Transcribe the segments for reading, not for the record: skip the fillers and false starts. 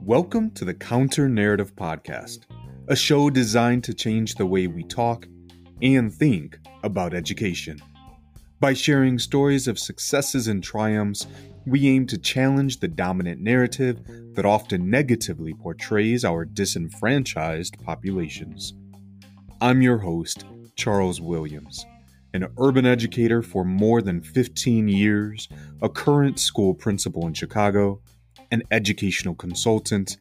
Welcome to the Counter Narrative Podcast, a show designed to change the way we talk and think about education. By sharing stories of successes and triumphs, we aim to challenge the dominant narrative that often negatively portrays our disenfranchised populations. I'm your host, Charles Williams, an urban educator for more than 15 years, a current school principal in Chicago, an educational consultant,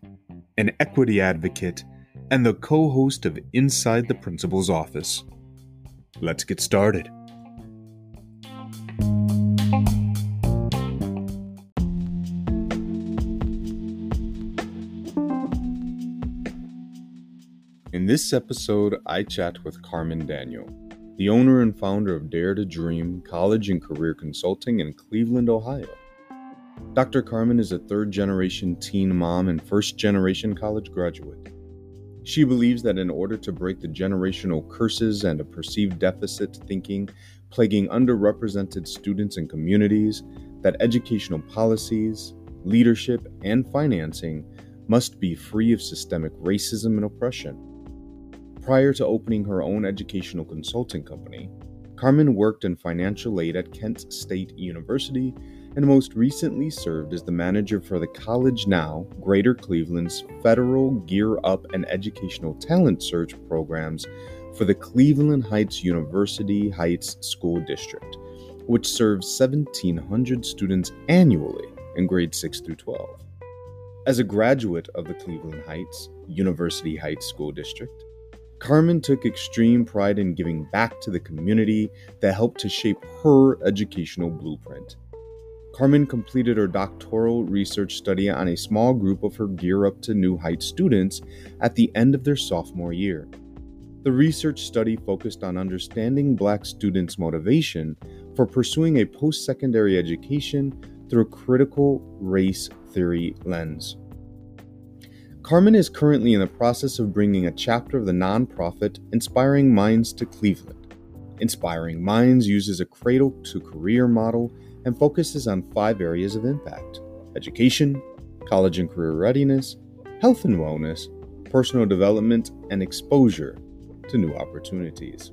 an equity advocate, and the co-host of Inside the Principal's Office. Let's get started. In this episode, I chat with Carmen Daniel, the owner and founder of Dare to Dream College and Career Consulting in Cleveland, Ohio. Dr. Carmen is a third-generation teen mom and first-generation college graduate. She believes that in order to break the generational curses and a perceived deficit thinking plaguing underrepresented students and communities, that educational policies, leadership, and financing must be free of systemic racism and oppression. Prior to opening her own educational consulting company, Carmen worked in financial aid at Kent State University and most recently served as the manager for the College Now Greater Cleveland's federal Gear Up and Educational Talent Search programs for the Cleveland Heights University Heights School District, which serves 1,700 students annually in grades 6 through 12. As a graduate of the Cleveland Heights University Heights School District, Carmen took extreme pride in giving back to the community that helped to shape her educational blueprint. Carmen completed her doctoral research study on a small group of her Gear Up to New Heights students at the end of their sophomore year. The research study focused on understanding Black students' motivation for pursuing a post-secondary education through a critical race theory lens. Carmen is currently in the process of bringing a chapter of the nonprofit Inspiring Minds to Cleveland. Inspiring Minds uses a cradle-to-career model and focuses on 5 areas of impact: education, college and career readiness, health and wellness, personal development, and exposure to new opportunities.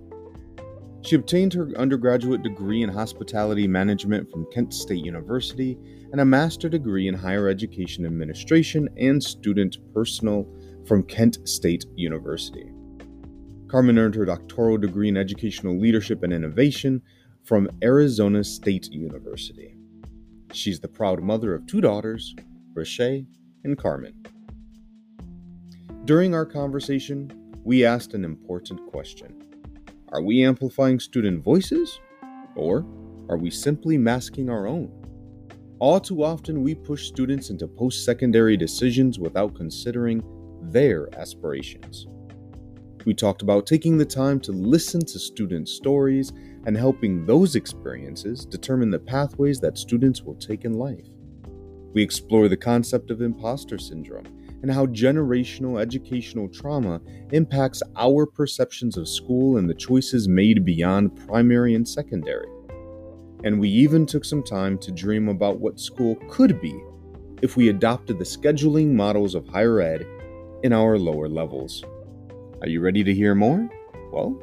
She obtained her undergraduate degree in hospitality management from Kent State University and a master's degree in higher education administration and student personnel from Kent State University. Carmen earned her doctoral degree in educational leadership and innovation from Arizona State University. She's the proud mother of 2 daughters, Rochelle and Carmen. During our conversation, we asked an important question. Are we amplifying student voices, or are we simply masking our own? All too often, we push students into post-secondary decisions without considering their aspirations. We talked about taking the time to listen to students' stories and helping those experiences determine the pathways that students will take in life. We explore the concept of imposter syndrome and how generational educational trauma impacts our perceptions of school and the choices made beyond primary and secondary. And we even took some time to dream about what school could be if we adopted the scheduling models of higher ed in our lower levels. Are you ready to hear more? Well,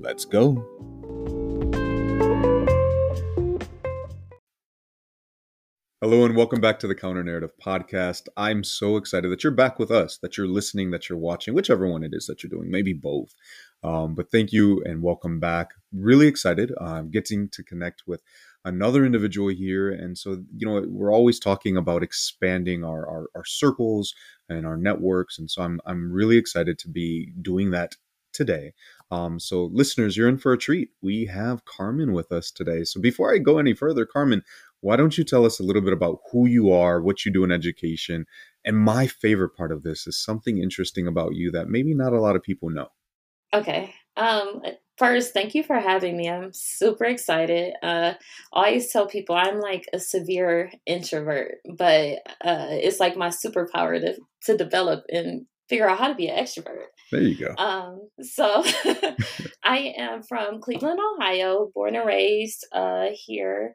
let's go. Hello and welcome back to the Counter Narrative Podcast. I'm so excited that you're back with us, that you're listening, that you're watching, whichever one it is that you're doing, maybe both. But thank you and welcome back. Really excited. I'm getting to connect with another individual here. And so, we're always talking about expanding our circles and our networks. And so I'm really excited to be doing that today. So listeners, you're in for a treat. We have Carmen with us today. So before I go any further, Carmen, why don't you tell us a little bit about who you are, what you do in education? And my favorite part of this is something interesting about you that maybe not a lot of people know. Okay. First, thank you for having me. I'm super excited. I always tell people I'm like a severe introvert, but it's like my superpower to develop and figure out how to be an extrovert. There you go. So I am from Cleveland, Ohio, born and raised here.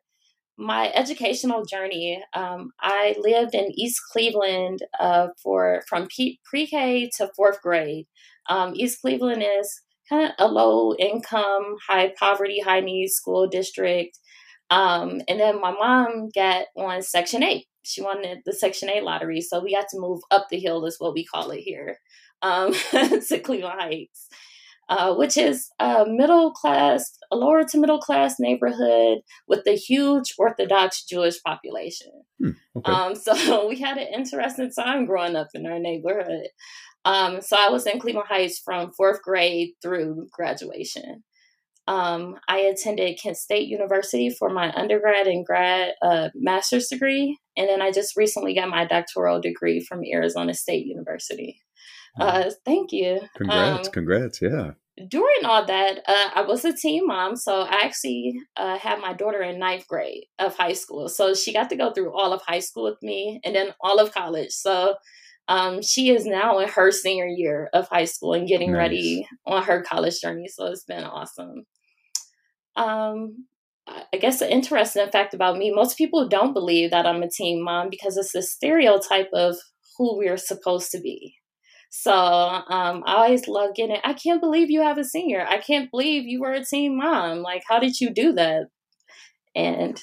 my educational journey, I lived in East Cleveland from pre-K to fourth grade. East Cleveland is kind of a low-income, high-poverty, high-needs school district. And then my mom got on Section 8. She won the Section 8 lottery, so we got to move up the hill, is what we call it here, to Cleveland Heights, which is a lower to middle class neighborhood with a huge Orthodox Jewish population. Okay. So we had an interesting time growing up in our neighborhood. So I was in Cleveland Heights from fourth grade through graduation. I attended Kent State University for my undergrad and master's degree. And then I just recently got my doctoral degree from Arizona State University. Thank you. Congrats. Yeah. During all that, I was a teen mom. So I actually had my daughter in ninth grade of high school. So she got to go through all of high school with me and then all of college. So she is now in her senior year of high school and getting nice. Ready on her college journey. So it's been awesome. I guess an interesting fact about me, most people don't believe that I'm a teen mom because it's the stereotype of who we're supposed to be. So I always love getting, I can't believe you have a senior. I can't believe you were a teen mom. Like, how did you do that? And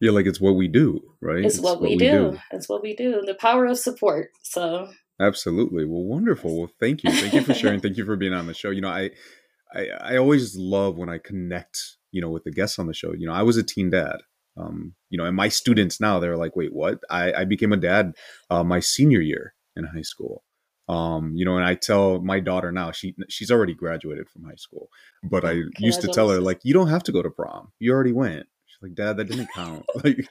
yeah, like it's what we do, right? It's what we do. It's what we do. The power of support. So absolutely. Well, wonderful. Well, thank you. Thank you for sharing. Thank you for being on the show. You know, I always love when I connect, you know, with the guests on the show. You know, I was a teen dad. You know, and my students now, they're like, wait, what? I became a dad my senior year in high school. You know, and I tell my daughter now, she's already graduated from high school, but I used to tell her, like, you don't have to go to prom. You already went. She's like, Dad, that didn't count. Like,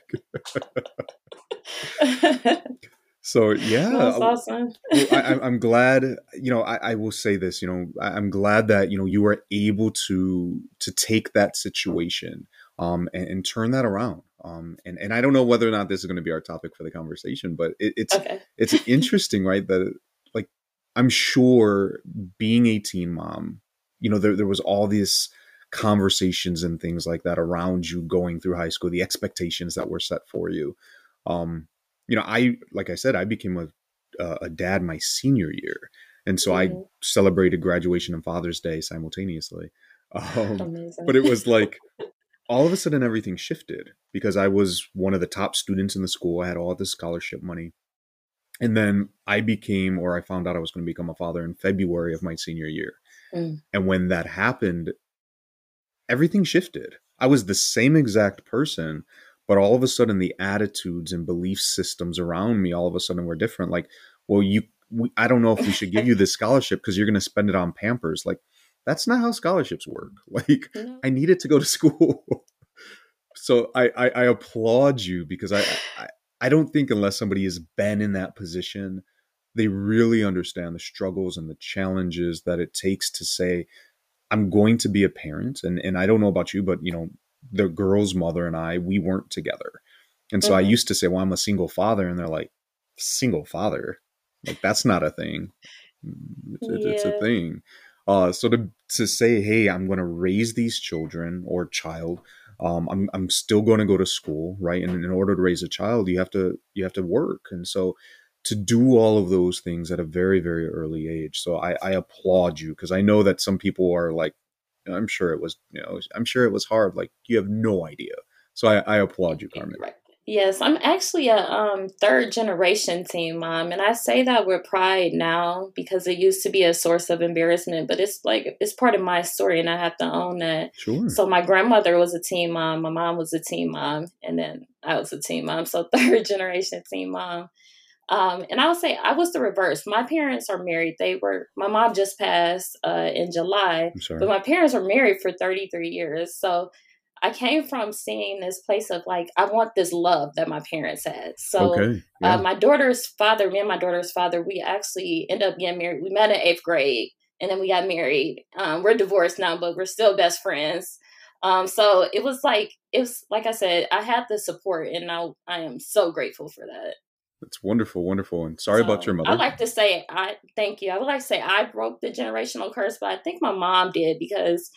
so yeah, that's awesome. I'm glad, you know, I will say this, you know, I'm glad that, you know, you were able to take that situation, and turn that around. And I don't know whether or not this is going to be our topic for the conversation, but it's interesting, right? That, like, I'm sure being a teen mom, you know, there was all these conversations and things like that around you going through high school, the expectations that were set for you. You know, I became a dad my senior year. And so I celebrated graduation and Father's Day simultaneously. But it was like, all of a sudden everything shifted because I was one of the top students in the school. I had all this scholarship money. And then I found out I was going to become a father in February of my senior year. And when that happened, everything shifted. I was the same exact person, but all of a sudden the attitudes and belief systems around me all of a sudden were different. Like, well, I don't know if we should give you this scholarship because you're going to spend it on Pampers. Like, that's not how scholarships work. Like, I needed to go to school. So I applaud you because I don't think unless somebody has been in that position, they really understand the struggles and the challenges that it takes to say, I'm going to be a parent. And I don't know about you, but, you know, the girl's mother and I, we weren't together. And so I used to say, well, I'm a single father. And they're like, single father? Like, that's not a thing. It's a thing. So to say, hey, I'm going to raise these children or child. I'm still going to go to school, right? And in order to raise a child, you have to work. And so to do all of those things at a very, very early age. So I applaud you because I know that some people are like, I'm sure it was hard. Like, you have no idea. So I applaud you, Carmen. Yes, I'm actually a third generation teen mom. And I say that with pride now because it used to be a source of embarrassment, but it's part of my story and I have to own that. Sure. So my grandmother was a teen mom. My mom was a teen mom. And then I was a teen mom. So third generation teen mom. And I would say I was the reverse. My parents are married. My mom just passed in July, but my parents were married for 33 years. So I came from seeing this place of like, I want this love that my parents had. So me and my daughter's father, we actually ended up getting married. We met in eighth grade and then we got married. We're divorced now, but we're still best friends. So it was like I said, I had the support and I am so grateful for that. It's wonderful. And sorry about your mother. I would like to say I broke the generational curse, but I think my mom did because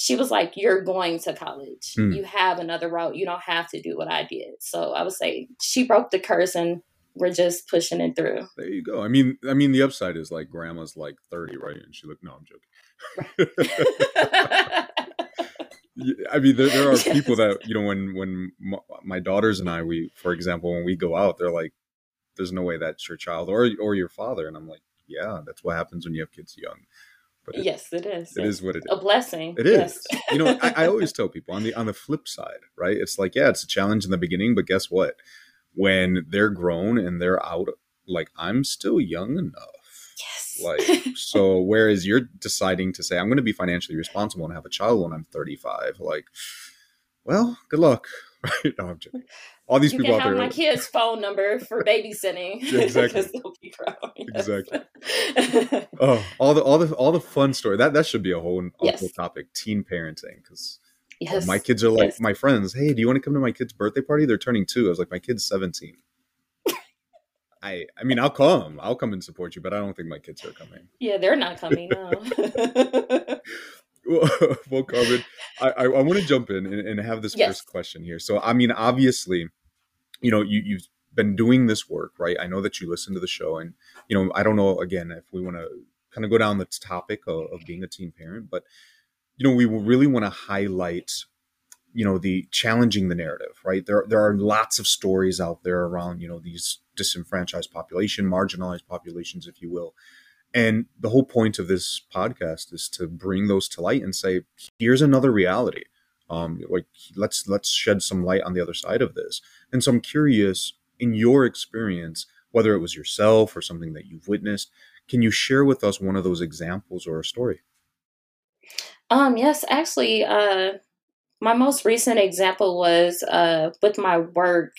she was like, you're going to college. Mm. You have another route. You don't have to do what I did. So I would say she broke the curse and we're just pushing it through. There you go. I mean, the upside is like grandma's like 30, right? And she like, no, I'm joking. Right. I mean, there are people that, you know, when my daughters and I, we, for example, when we go out, they're like, there's no way that's your child or your father. And I'm like, yeah, that's what happens when you have kids young. But yes, it is. It is what it is. A blessing. It is. Yes. You know, I always tell people on the flip side, right? It's like, yeah, it's a challenge in the beginning, but guess what? When they're grown and they're out, like, I'm still young enough. Yes. Like, so whereas you're deciding to say, I'm going to be financially responsible and have a child when I'm 35, like, well, good luck. Right? No, I'm joking. All these you people can out have there. My kid's phone number for babysitting. Yeah, exactly. Because they'll be grown. Yes. Exactly. Oh, all the fun story. That should be a whole yes. topic. Teen parenting, because yes. my kids are like yes. my friends. Hey, do you want to come to my kid's birthday party? They're turning 2. I was like, my kid's 17. I mean, I'll come and support you, but I don't think my kids are coming. Yeah, they're not coming. No. Well, Carmen, I want to jump in and have this yes. first question here. So, I mean, obviously, you know, you've been doing this work, right? I know that you listen to the show and, you know, I don't know, again, if we want to kind of go down the topic of being a teen parent, but, you know, we really want to highlight, you know, the challenging the narrative, right? There are lots of stories out there around, you know, these disenfranchised population, marginalized populations, if you will. And the whole point of this podcast is to bring those to light and say, here's another reality. Like let's shed some light on the other side of this. And so I'm curious, in your experience, whether it was yourself or something that you've witnessed, can you share with us one of those examples or a story? Yes, actually, my most recent example was with my work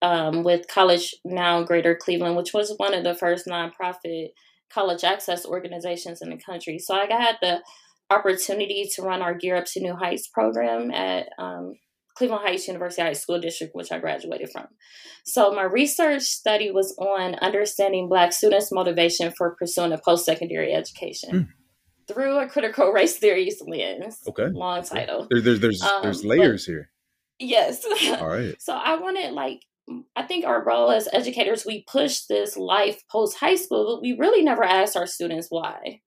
with College Now Greater Cleveland, which was one of the first nonprofit college access organizations in the country. So I had the opportunity to run our Gear Up to New Heights program at Cleveland Heights University Heights School District, which I graduated from. So my research study was on understanding Black students' motivation for pursuing a post-secondary education through a critical race theory lens. Okay. Long title. There's layers here. Yes. All right. So I wanted I think our role as educators, we push this life post high school, but we really never ask our students why.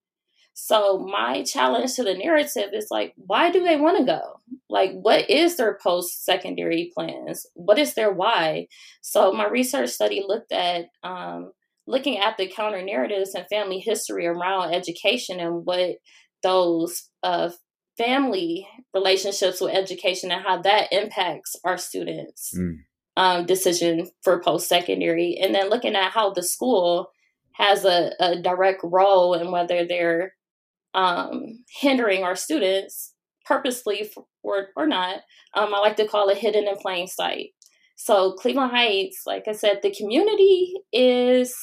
So my challenge to the narrative is like, why do they want to go? Like, what is their post-secondary plans? What is their why? So my research study looked at looking at the counter narratives and family history around education and what those family relationships with education and how that impacts our students. Mm. Decision for post-secondary, and then looking at how the school has a direct role in whether they're hindering our students purposely or not. I like to call it hidden in plain sight. So Cleveland Heights, like I said, the community is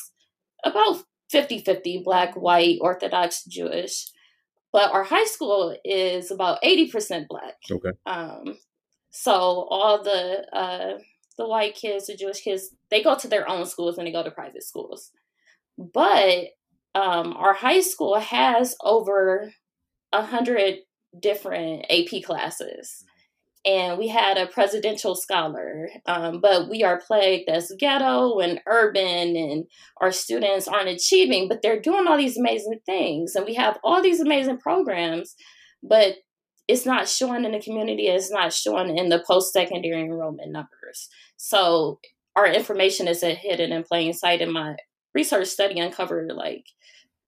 about 50-50 Black, white, Orthodox, Jewish, but our high school is about 80% Black. Okay. So all the white kids, the Jewish kids, they go to their own schools and they go to private schools. But our high school has over 100 different AP classes. And we had a presidential scholar, but we are plagued as ghetto and urban, and our students aren't achieving, but they're doing all these amazing things. And we have all these amazing programs, but it's not showing in the community. It's not showing in the post-secondary enrollment numbers. So our information is hidden in plain sight. And my research study uncovered, like,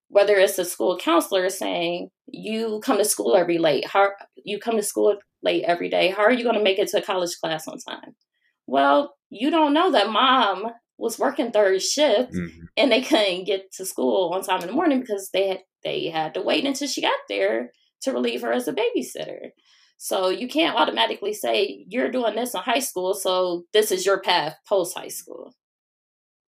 whether it's a school counselor saying, you come to school late every day. How are you going to make it to a college class on time? Well, you don't know that mom was working third shift and they couldn't get to school on time in the morning because they had to wait until she got there to relieve her as a babysitter. So you can't automatically say you're doing this in high school, so this is your path post high school.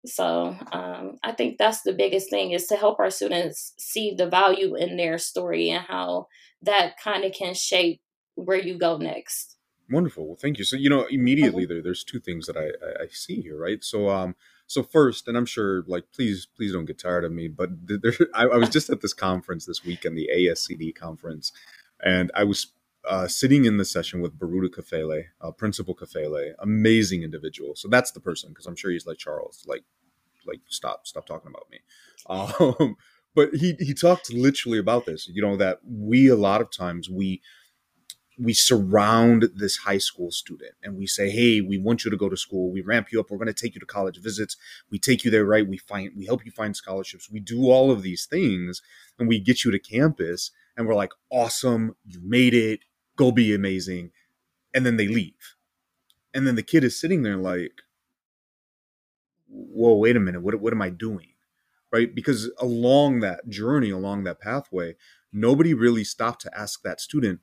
So I think that's the biggest thing, is to help our students see the value in their story and how that kind of can shape where you go next. Wonderful. Well, thank you. So, you know, immediately there's two things that I see here, right? So, so first, and I'm sure, like, please don't get tired of me, but I was just at this conference this weekend, the ASCD conference, and I was sitting in the session with Baruda Kafele, Principal Kafele, amazing individual. So that's the person, because I'm sure he's like, Charles, like stop talking about me. But he talked literally about this, you know, that we, a lot of times we surround this high school student and we say, hey, we want you to go to school. We ramp you up. We're going to take you to college visits. We take you there, right? We help you find scholarships. We do all of these things and we get you to campus and we're like, awesome. You made it. Go be amazing. And then they leave. And then the kid is sitting there like, whoa, wait a minute. What am I doing? Right? Because along that journey, along that pathway, nobody really stopped to ask that student,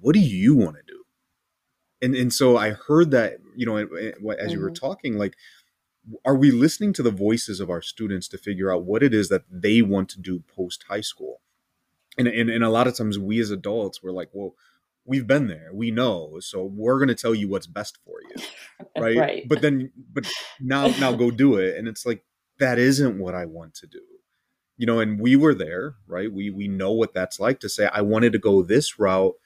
what do you want to do? And so I heard that, you know, as you were talking, like, are we listening to the voices of our students to figure out what it is that they want to do post high school? And a lot of times we as adults, we're like, well, we've been there, we know, so we're going to tell you what's best for you. Right? Right. But now go do it. And it's like, that isn't what I want to do. You know, and we were there, right? We know what that's like to say, I wanted to go this route,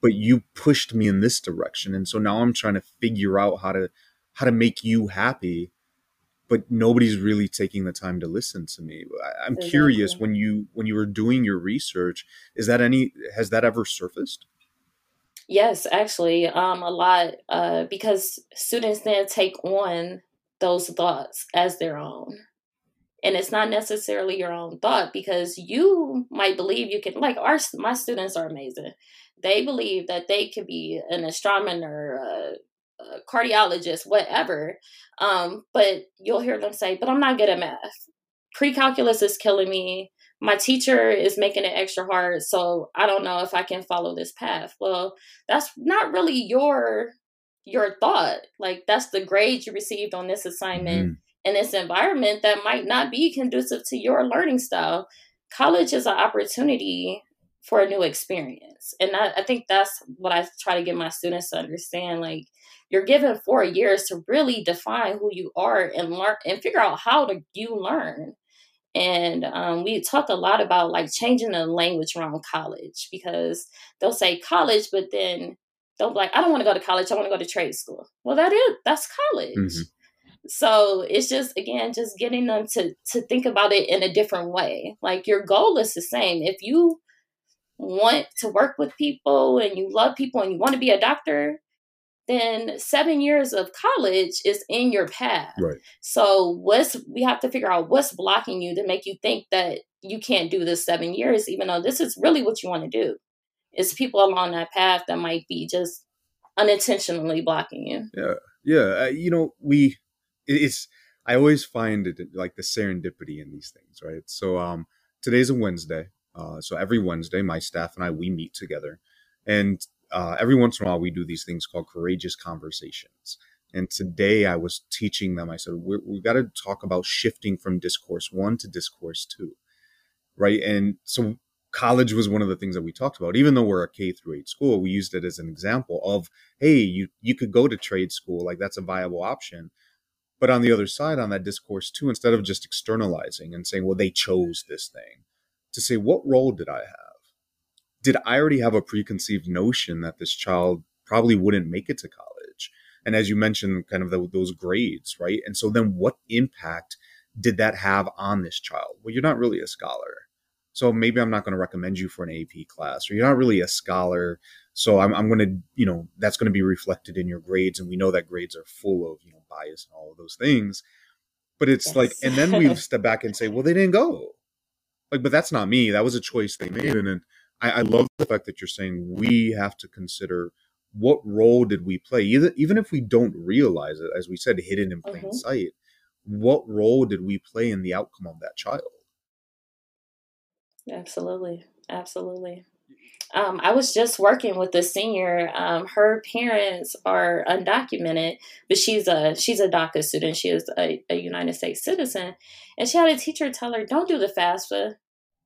but you pushed me in this direction. And so now I'm trying to figure out how to make you happy, but nobody's really taking the time to listen to me. I'm Exactly. curious, when you were doing your research, has that ever surfaced? Yes, actually, a lot, because students then take on those thoughts as their own. And it's not necessarily your own thought, because you might believe you can, like my students are amazing. They believe that they could be an astronomer, a cardiologist, whatever. But you'll hear them say, but I'm not good at math. Pre-calculus is killing me. My teacher is making it extra hard. So I don't know if I can follow this path. Well, that's not really your thought. Like, that's the grade you received on this assignment. Mm-hmm. In this environment that might not be conducive to your learning style. College is an opportunity for a new experience. And I think that's what I try to get my students to understand. Like, you're given 4 years to really define who you are and learn and figure out how you learn. And we talk a lot about like changing the language around college, because they'll say college, but then they'll be like, I don't want to go to college. I want to go to trade school. Well, that's college. Mm-hmm. So it's just, again, just getting them to think about it in a different way. Like, your goal is the same. If you want to work with people and you love people and you want to be a doctor, then 7 years of college is in your path. Right. So we have to figure out what's blocking you to make you think that you can't do this 7 years, even though this is really what you want to do. It's people along that path that might be just unintentionally blocking you. Yeah. Yeah. You know, I always find it like the serendipity in these things, right? So today's a Wednesday. So every Wednesday, my staff and I, we meet together. And every once in a while, we do these things called courageous conversations. And today I was teaching them. I said, we've got to talk about shifting from discourse one to discourse two, right? And so college was one of the things that we talked about. Even though we're a K-8 school, we used it as an example of, hey, you could go to trade school. Like, that's a viable option. But on the other side, on that discourse too, instead of just externalizing and saying, well, they chose this thing, to say, what role did I have? Did I already have a preconceived notion that this child probably wouldn't make it to college? And as you mentioned, kind of those grades, right? And so then what impact did that have on this child? Well, you're not really a scholar, so maybe I'm not going to recommend you for an AP class, or you're not really a scholar, so I'm going to, you know, that's going to be reflected in your grades. And we know that grades are full of, you know, bias and all of those things. But it's yes. like, and then we step back and say, well, they didn't go. Like, but that's not me. That was a choice they made. And I love the fact that you're saying we have to consider what role did we play? Even if we don't realize it, as we said, hidden in plain mm-hmm. sight, what role did we play in the outcome of that child? Absolutely. Absolutely. I was just working with a senior. Her parents are undocumented, but she's a DACA student. She is a United States citizen. And she had a teacher tell her, don't do the FAFSA.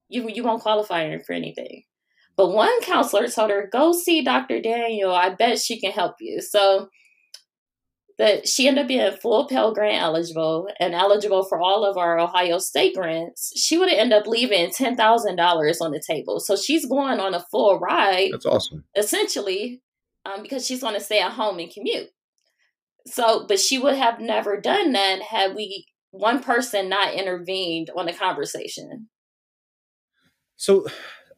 You won't qualify her for anything. But one counselor told her, go see Dr. Daniel. I bet she can help you. So But she ended up being full Pell Grant eligible and eligible for all of our Ohio State grants. She would end up leaving $10,000 on the table. So she's going on a full ride. That's awesome. Essentially, because she's going to stay at home and commute. So, but she would have never done that had one person not intervened on the conversation. So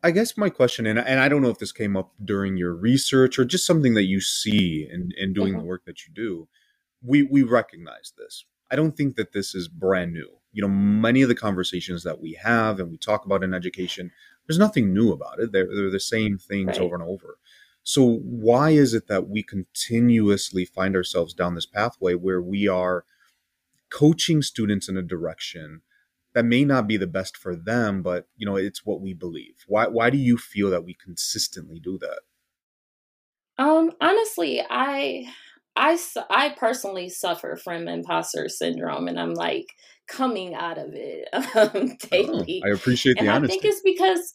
I guess my question, and I don't know if this came up during your research or just something that you see in doing the work that you do, we recognize this. I don't think that this is brand new. You know, many of the conversations that we have and we talk about in education, there's nothing new about it. They're the same things over and over. So why is it that we continuously find ourselves down this pathway where we are coaching students in a direction that may not be the best for them, but you know, it's what we believe? Why do you feel that we consistently do that? Honestly, I personally suffer from imposter syndrome, and I'm like coming out of it daily. Oh, I appreciate the honesty. I think it's because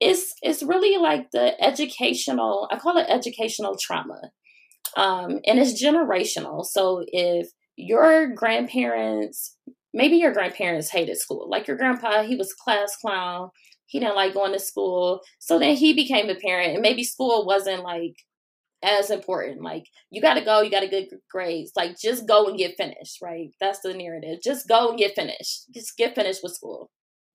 it's really like the educational, I call it educational trauma, and it's generational. So if your grandparents hated school. Like your grandpa, he was a class clown. He didn't like going to school. So then he became a parent, and maybe school wasn't like as important. Like you got to go, you got to get good grades. Like just go and get finished, right? That's the narrative. Just go and get finished. Just get finished with school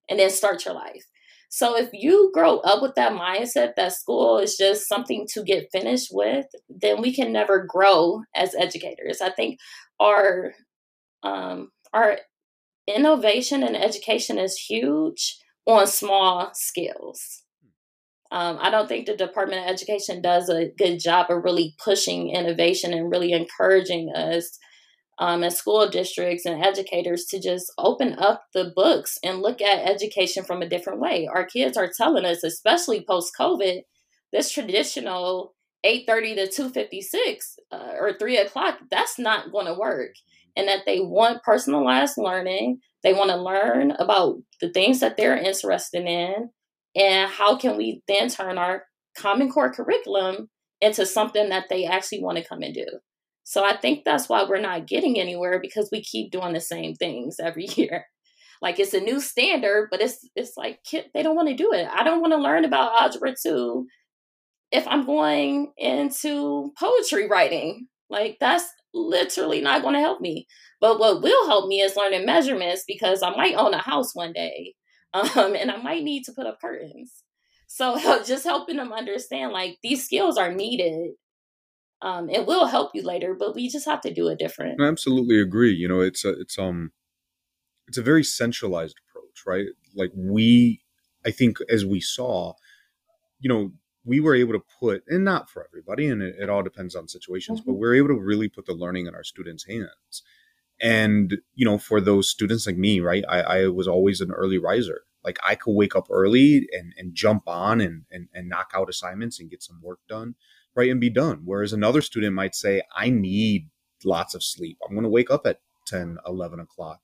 and then start your life. So if you grow up with that mindset that school is just something to get finished with, then we can never grow as educators. I think our innovation in education is huge on small skills. I don't think the Department of Education does a good job of really pushing innovation and really encouraging us as school districts and educators to just open up the books and look at education from a different way. Our kids are telling us, especially post-COVID, this traditional 8:30 to 2:56 or 3 o'clock, that's not going to work. And that they want personalized learning. They want to learn about the things that they're interested in. And how can we then turn our Common Core curriculum into something that they actually want to come and do? So I think that's why we're not getting anywhere, because we keep doing the same things every year. Like it's a new standard, but it's like they don't want to do it. I don't want to learn about algebra 2 if I'm going into poetry writing. Like that's literally not going to help me. But what will help me is learning measurements, because I might own a house one day, and I might need to put up curtains. So just helping them understand like these skills are needed. It will help you later, but we just have to do it different. I absolutely agree. You know, it's a very centralized approach, right? Like I think as we saw, you know, we were able to put, and not for everybody, and it all depends on situations, but we're able to really put the learning in our students' hands. And, you know, for those students like me, right, I was always an early riser. Like I could wake up early and jump on and knock out assignments and get some work done, right, and be done. Whereas another student might say, I need lots of sleep. I'm going to wake up at 10, 11 o'clock.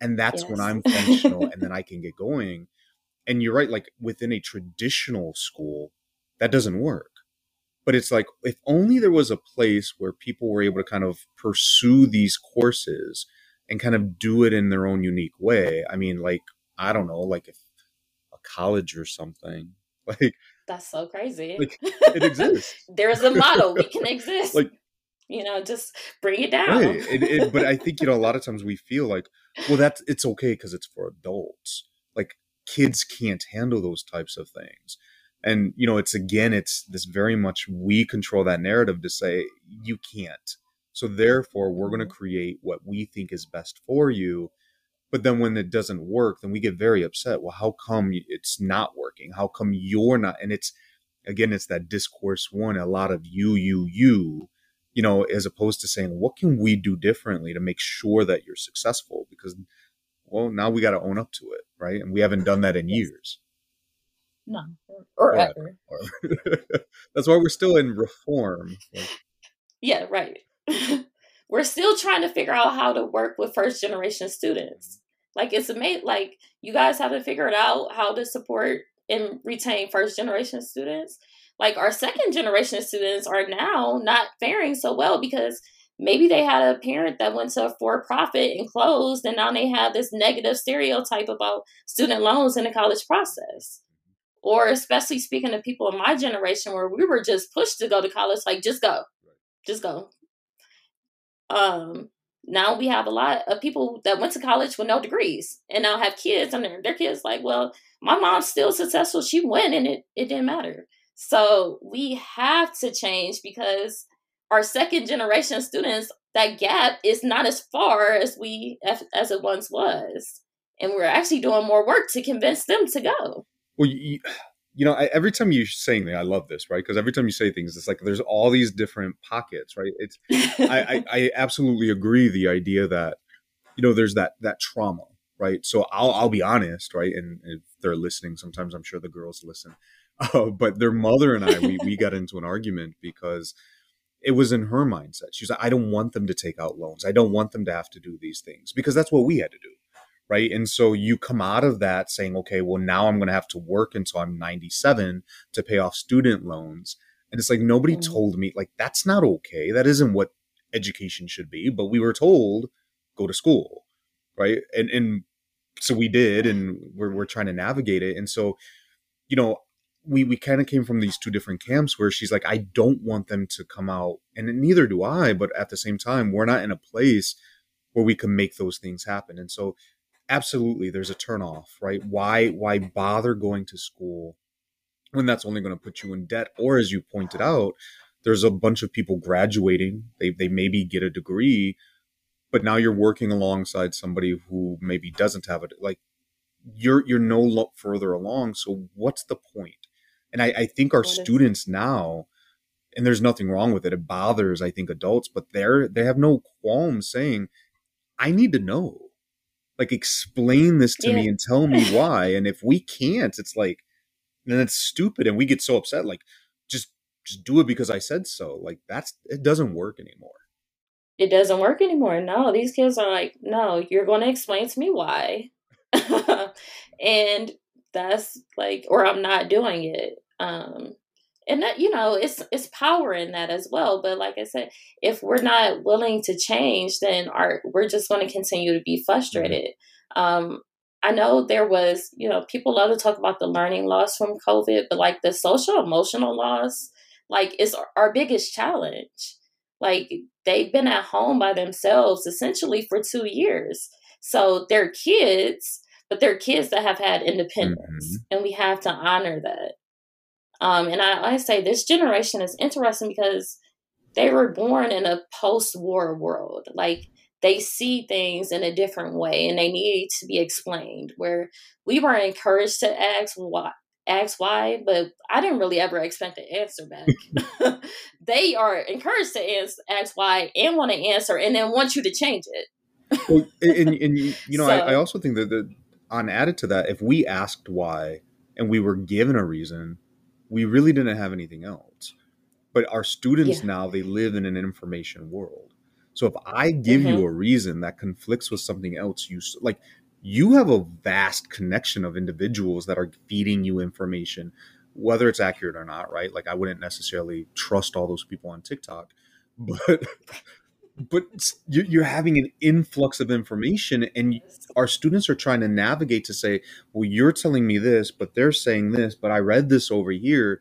And that's when I'm functional and then I can get going. And you're right, like within a traditional school, that doesn't work. But it's like, if only there was a place where people were able to kind of pursue these courses and kind of do it in their own unique way. I mean, like, I don't know, like if a college or something, like. That's so crazy. Like, it exists. There's a model. We can exist. Like, you know, just bring it down. Right. But I think, you know, a lot of times we feel like, well, it's okay because it's for adults. Like kids can't handle those types of things. And, you know, it's this very much we control that narrative to say you can't. So therefore, we're going to create what we think is best for you. But then when it doesn't work, then we get very upset. Well, how come it's not working? How come you're not? And it's that discourse one, a lot of you know, as opposed to saying, what can we do differently to make sure that you're successful? Because, well, now we got to own up to it, right? And we haven't done that in years. No, or ever. That's why we're still in reform. Yeah, right. We're still trying to figure out how to work with first generation students. Like it's amazing. Like you guys haven't figured out how to support and retain first generation students. Like our second generation students are now not faring so well because Maybe they had a parent that went to a for-profit and closed, and now they have this negative stereotype about student loans in the college process. Or especially speaking to people in my generation where we were just pushed to go to college, like, just go, just go. Now we have a lot of people that went to college with no degrees and now have kids, and their kids like, well, my mom's still successful. She went and it didn't matter. So we have to change, because our second generation students, that gap is not as far as it once was. And we're actually doing more work to convince them to go. Well, you know, every time you're saying that, I love this, right? Because every time you say things, it's like there's all these different pockets, right? It's I absolutely agree, the idea that, you know, there's that trauma, right? So I'll be honest, right? And if they're listening, sometimes I'm sure the girls listen. But their mother and I, we got into an argument because it was in her mindset. She was like, I don't want them to take out loans. I don't want them to have to do these things, because that's what we had to do, right? And so you come out of that saying, okay, well, now I'm going to have to work until I'm 97 to pay off student loans. And it's like, nobody told me, like, that's not okay. That isn't what education should be. But we were told, go to school, right? And so we did, and we're trying to navigate it. And so, you know, we kind of came from these two different camps where she's like, I don't want them to come out, and neither do I, but at the same time, we're not in a place where we can make those things happen. And so absolutely, there's a turnoff, right? Why bother going to school when that's only going to put you in debt? Or, as you pointed out, there's a bunch of people graduating. They maybe get a degree, but now you're working alongside somebody who maybe doesn't have it. Like, you're no further along. So what's the point? And I think our students now, and there's nothing wrong with it. It bothers, I think, adults, but they have no qualm saying, I need to know, like, explain this to me and tell me why. And if we can't, it's like, then it's stupid. And we get so upset, like, just do it because I said so. Like, it doesn't work anymore. It doesn't work anymore. No, these kids are like, no, you're going to explain to me why. And that's like, or I'm not doing it. And that, you know, it's power in that as well. But like I said, if we're not willing to change, then we're just going to continue to be frustrated. I know there was, you know, people love to talk about the learning loss from COVID, but like the social emotional loss, like, is our biggest challenge. Like, they've been at home by themselves essentially for 2 years. So they're kids, but they're kids that have had independence, and we have to honor that. And I say this generation is interesting because they were born in a post-war world. Like, they see things in a different way, and they need to be explained, where we were encouraged to ask why, but I didn't really ever expect an answer back. They are encouraged to ask why and want an answer, and then want you to change it. Well, and you know, so, I also think that on added to that, if we asked why and we were given a reason, we really didn't have anything else. But our students now, they live in an information world. So if I give you a reason that conflicts with something else, you have a vast connection of individuals that are feeding you information, whether it's accurate or not, right? Like, I wouldn't necessarily trust all those people on TikTok, but you're having an influx of information, and our students are trying to navigate to say, well, you're telling me this, but they're saying this, but I read this over here.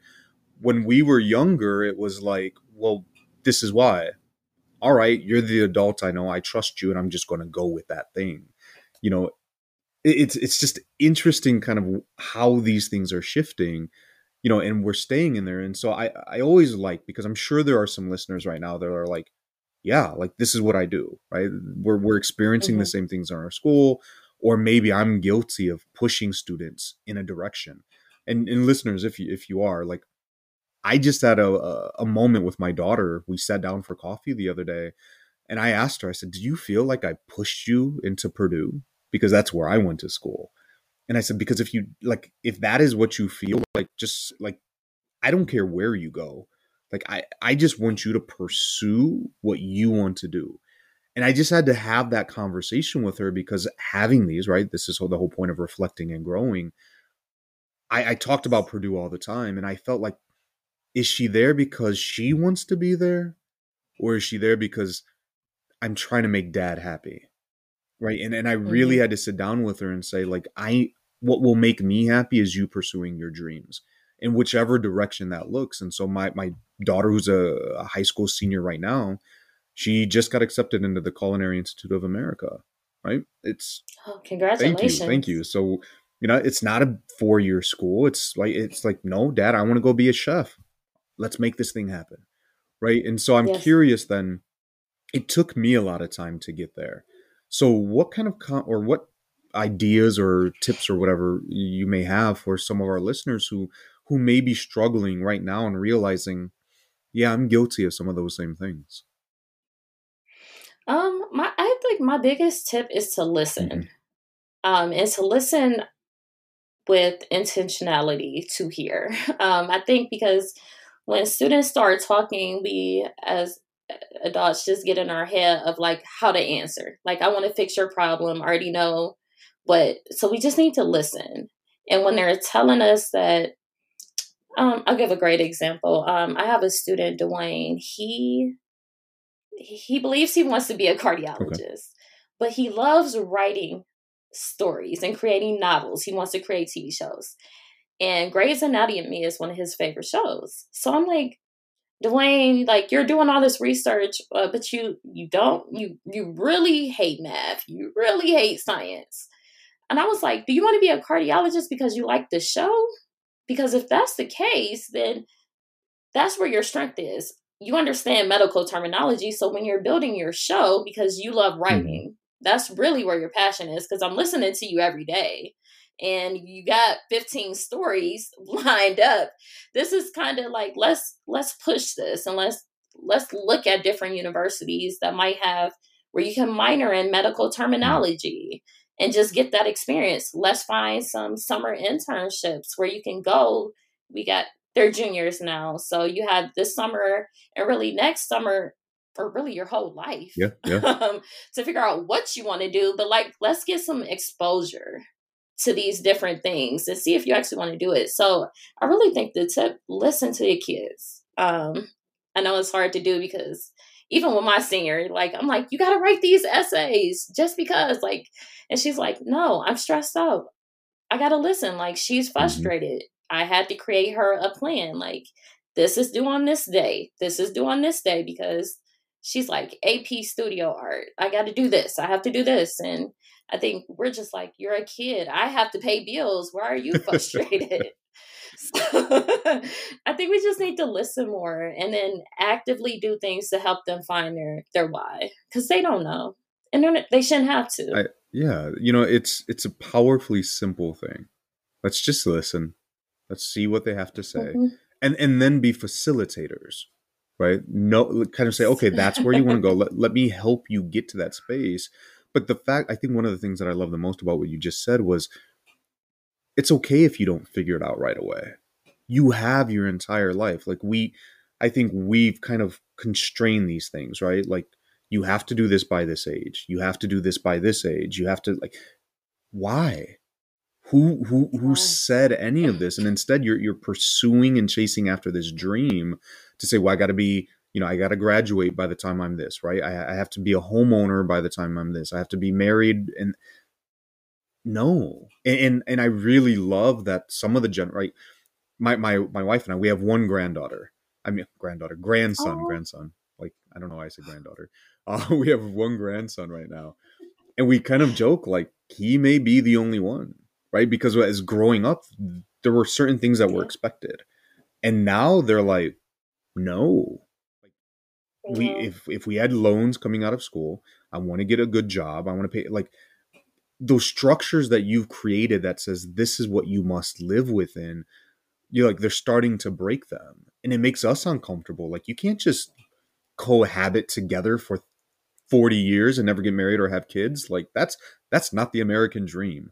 When we were younger, it was like, well, this is why. All right, you're the adult I know. I trust you, and I'm just going to go with that thing. You know, it's just interesting kind of how these things are shifting, you know, and we're staying in there. And so I always like, because I'm sure there are some listeners right now that are like, yeah, like, this is what I do, right? We're experiencing the same things in our school, or maybe I'm guilty of pushing students in a direction. And listeners, if you are, like, I just had a moment with my daughter. We sat down for coffee the other day, and I asked her, I said, do you feel like I pushed you into Purdue? Because that's where I went to school. And I said, because if that is what you feel, like, just like, I don't care where you go. Like, I just want you to pursue what you want to do. And I just had to have that conversation with her, because having these, right, this is the whole point of reflecting and growing. I talked about Purdue all the time, and I felt like, is she there because she wants to be there? Or is she there because I'm trying to make dad happy. Right. And I really had to sit down with her and say, like, what will make me happy is you pursuing your dreams in whichever direction that looks. And so my daughter, who's a high school senior right now, she just got accepted into the Culinary Institute of America. Right. Congratulations. Thank you. So, you know, it's not a 4-year school. It's like, no, dad, I want to go be a chef. Let's make this thing happen. Right. And so I'm curious then, it took me a lot of time to get there. So what kind of or what ideas or tips or whatever you may have for some of our listeners who may be struggling right now and realizing, yeah, I'm guilty of some of those same things? I think my biggest tip is to listen, and to listen with intentionality to hear. I think because when students start talking, we as adults just get in our head of like how to answer. Like, I want to fix your problem. I already know. But so we just need to listen. And when they're telling us that, I'll give a great example. I have a student, Dwayne. He believes he wants to be a cardiologist, but he loves writing stories and creating novels. He wants to create TV shows. And Grey's Anatomy is one of his favorite shows. So I'm like, Dwayne, like, you're doing all this research, but you really hate math. You really hate science. And I was like, do you want to be a cardiologist because you like the show? Because if that's the case, then that's where your strength is. You understand medical terminology. So when you're building your show, because you love writing, that's really where your passion is. Because I'm listening to you every day. And you got 15 stories lined up. This is kind of like, let's push this, and let's look at different universities that might have where you can minor in medical terminology and just get that experience. Let's find some summer internships where you can go. They're juniors now. So you have this summer and really next summer, or really your whole life, to figure out what you want to do. But like, let's get some exposure to these different things and see if you actually want to do it. So I really think the tip, listen to your kids. I know it's hard to do because even with my senior, like, I'm like, you got to write these essays just because, like, and she's like, no, I'm stressed out. I got to listen. Like, she's frustrated. I had to create her a plan. Like, this is due on this day. This is due on this day because she's like, AP studio art. I got to do this. I have to do this. And I think we're just like, you're a kid. I have to pay bills. Why are you frustrated? So I think we just need to listen more and then actively do things to help them find their why, because they don't know and they shouldn't have to. You know, it's a powerfully simple thing. Let's just listen. Let's see what they have to say, and then be facilitators, right? No, kind of say, okay, that's where you want to go. Let me help you get to that space. But I think one of the things that I love the most about what you just said was, it's okay if you don't figure it out right away. You have your entire life. Like, I think we've kind of constrained these things, right? Like, you have to do this by this age. You have to do this by this age. You have to, like, why? Who said any of this? And instead you're pursuing and chasing after this dream to say, well, I got to be, you know, I got to graduate by the time I'm this, right? I have to be a homeowner by the time I'm this. I have to be married. And no. And I really love that some of the right? My wife and I, we have one granddaughter. I mean, grandson. Like, I don't know why I said granddaughter. We have one grandson right now. And we kind of joke, like, he may be the only one, right? Because as growing up, there were certain things that were expected. And now they're like, no. We if we had loans coming out of school, I want to get a good job. I want to pay, like, those structures that you've created that says this is what you must live within. You're like, they're starting to break them, and it makes us uncomfortable. Like, you can't just cohabit together for 40 years and never get married or have kids. Like, that's not the American dream.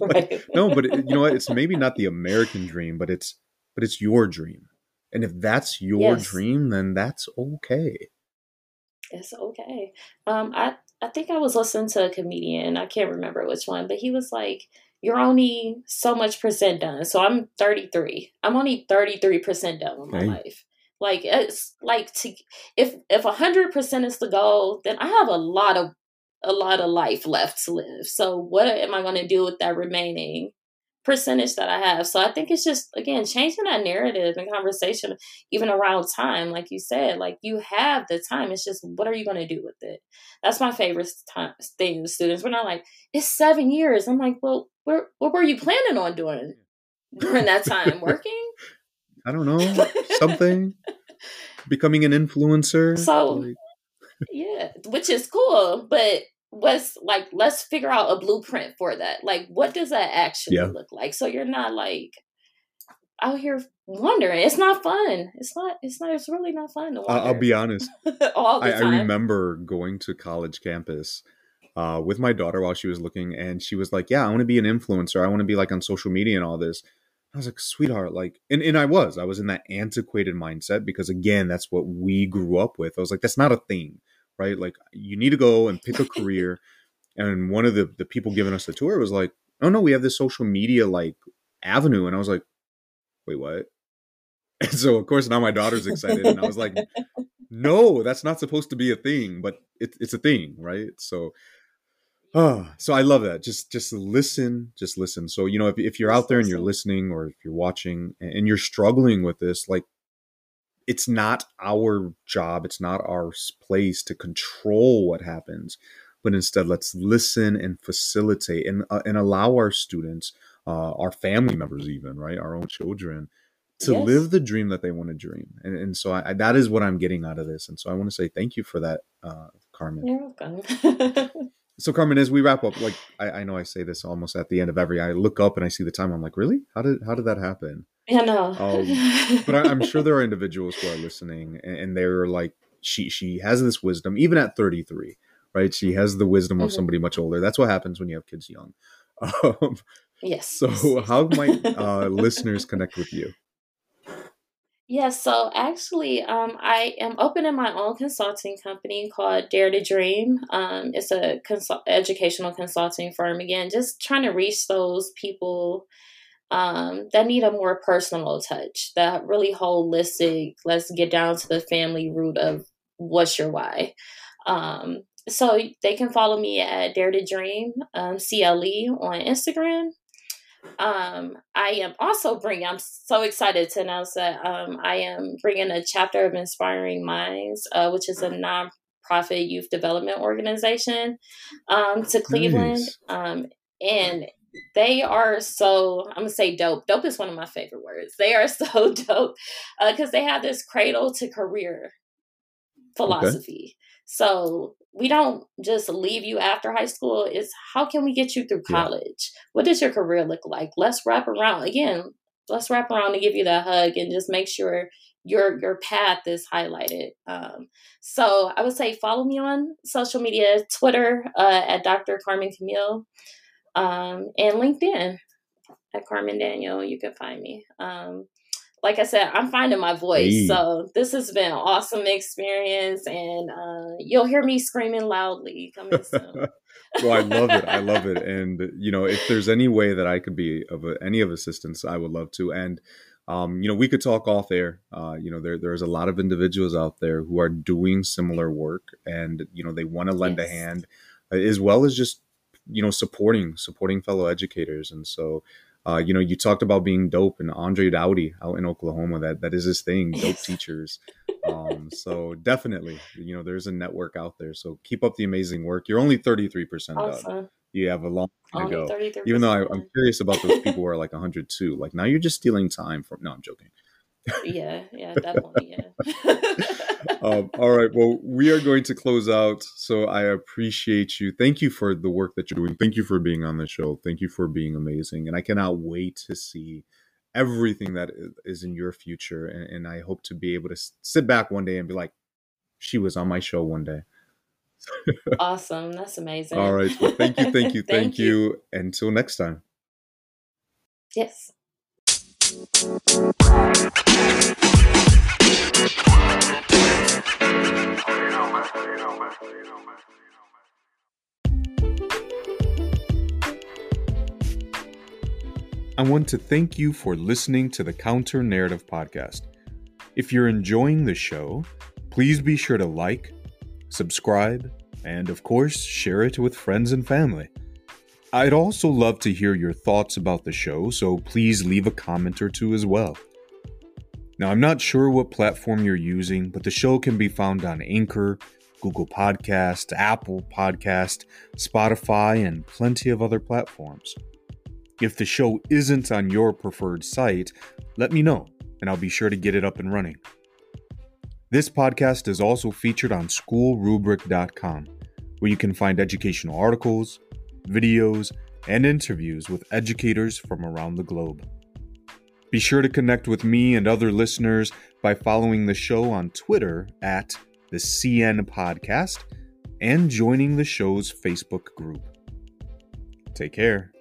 Like, no, but you know what? It's maybe not the American dream, but it's your dream. And if that's your dream, then that's okay. It's okay. I think I was listening to a comedian. I can't remember which one, but he was like, you're only so much percent done. So I'm 33. I'm only 33% done with my life. Like, it's like, if 100% is the goal, then I have a lot of life left to live. So what am I going to do with that remaining percentage that I have? So I think it's just, again, changing that narrative and conversation, even around time. Like you said, like, you have the time. It's just, what are you going to do with it? That's my favorite thing with students. We're not like, it's 7 years. I'm like, well, what were you planning on doing during that time? Working? I don't know. Something. Becoming an influencer. So, like. Yeah, which is cool. But let's figure out a blueprint for that. Like, what does that actually look like? So you're not like out here wondering. It's not fun. It's really not fun to wonder. I'll be honest. All the time. I remember going to college campus with my daughter while she was looking, and she was like, yeah, I want to be an influencer. I want to be like on social media and all this. I was like, sweetheart, like, and I was in that antiquated mindset because, again, that's what we grew up with. I was like, that's not a thing, right? Like, you need to go and pick a career. And one of the people giving us the tour was like, oh no, we have this social media like avenue. And I was like, wait, what? And so of course now my daughter's excited. And I was like, no, that's not supposed to be a thing, but it's a thing, right? So I love that. Just listen. So, you know, if you're out there and you're listening, or if you're watching and you're struggling with this, like, it's not our job. It's not our place to control what happens, but instead let's listen and facilitate and allow our students, our family members, even, right, our own children, to live the dream that they want to dream. And so that is what I'm getting out of this. And so I want to say thank you for that, Carmen. You're welcome. So Carmen, as we wrap up, like I know I say this almost at the end of I look up and I see the time. I'm like, really? How did that happen? Yeah, no. But I'm sure there are individuals who are listening and they're like, she has this wisdom, even at 33, right? She has the wisdom of somebody much older. That's what happens when you have kids young. Yes. So how might listeners connect with you? Yeah, so actually, I am opening my own consulting company called Dare to Dream. It's a educational consulting firm. Again, just trying to reach those people that need a more personal touch, that really holistic, let's get down to the family root of what's your why. So they can follow me at Dare to Dream, CLE on Instagram. I am also bringing, I'm so excited to announce that I am bringing a chapter of Inspiring Minds, which is a nonprofit youth development organization, to Cleveland. Nice. And they are so, I'm going to say dope. Dope is one of my favorite words. They are so dope because they have this cradle to career philosophy. Okay. So we don't just leave you after high school. It's how can we get you through college? Yeah. What does your career look like? Let's wrap around and give you that hug and just make sure your path is highlighted. So I would say follow me on social media, Twitter at Dr. Carmen Camille, and LinkedIn at Carmen Daniel. You can find me. Like I said, I'm finding my voice. So this has been an awesome experience, and you'll hear me screaming loudly coming soon. Well, I love it. And, you know, if there's any way that I could be of any of assistance, I would love to. And, you know, we could talk off air. You know, there's a lot of individuals out there who are doing similar work and, you know, they want to lend a hand as well as just, you know, supporting fellow educators. And so, you know, you talked about being dope, and Andre Dowdy out in Oklahoma, that is his thing, dope teachers. So definitely, you know, there's a network out there. So keep up the amazing work. You're only 33% done. You have a long time to go. 33%. Even though I'm curious about those people who are like 102. Like now you're just stealing time from, no, I'm joking. Yeah, definitely, yeah. All right. Well, we are going to close out. So I appreciate you. Thank you for the work that you're doing. Thank you for being on the show. Thank you for being amazing. And I cannot wait to see everything that is in your future. And I hope to be able to sit back one day and be like, she was on my show one day. Awesome. That's amazing. All right. Well, thank you. Thank you. Until next time. Yes. I want to thank you for listening to the Counter Narrative Podcast. If you're enjoying the show, please be sure to like, subscribe, and of course, share it with friends and family. I'd also love to hear your thoughts about the show, so please leave a comment or two as well. Now, I'm not sure what platform you're using, but the show can be found on Anchor, Google Podcast, Apple Podcast, Spotify, and plenty of other platforms. If the show isn't on your preferred site, let me know, and I'll be sure to get it up and running. This podcast is also featured on schoolrubric.com, where you can find educational articles, videos, and interviews with educators from around the globe. Be sure to connect with me and other listeners by following the show on Twitter at the CN Podcast and joining the show's Facebook group. Take care.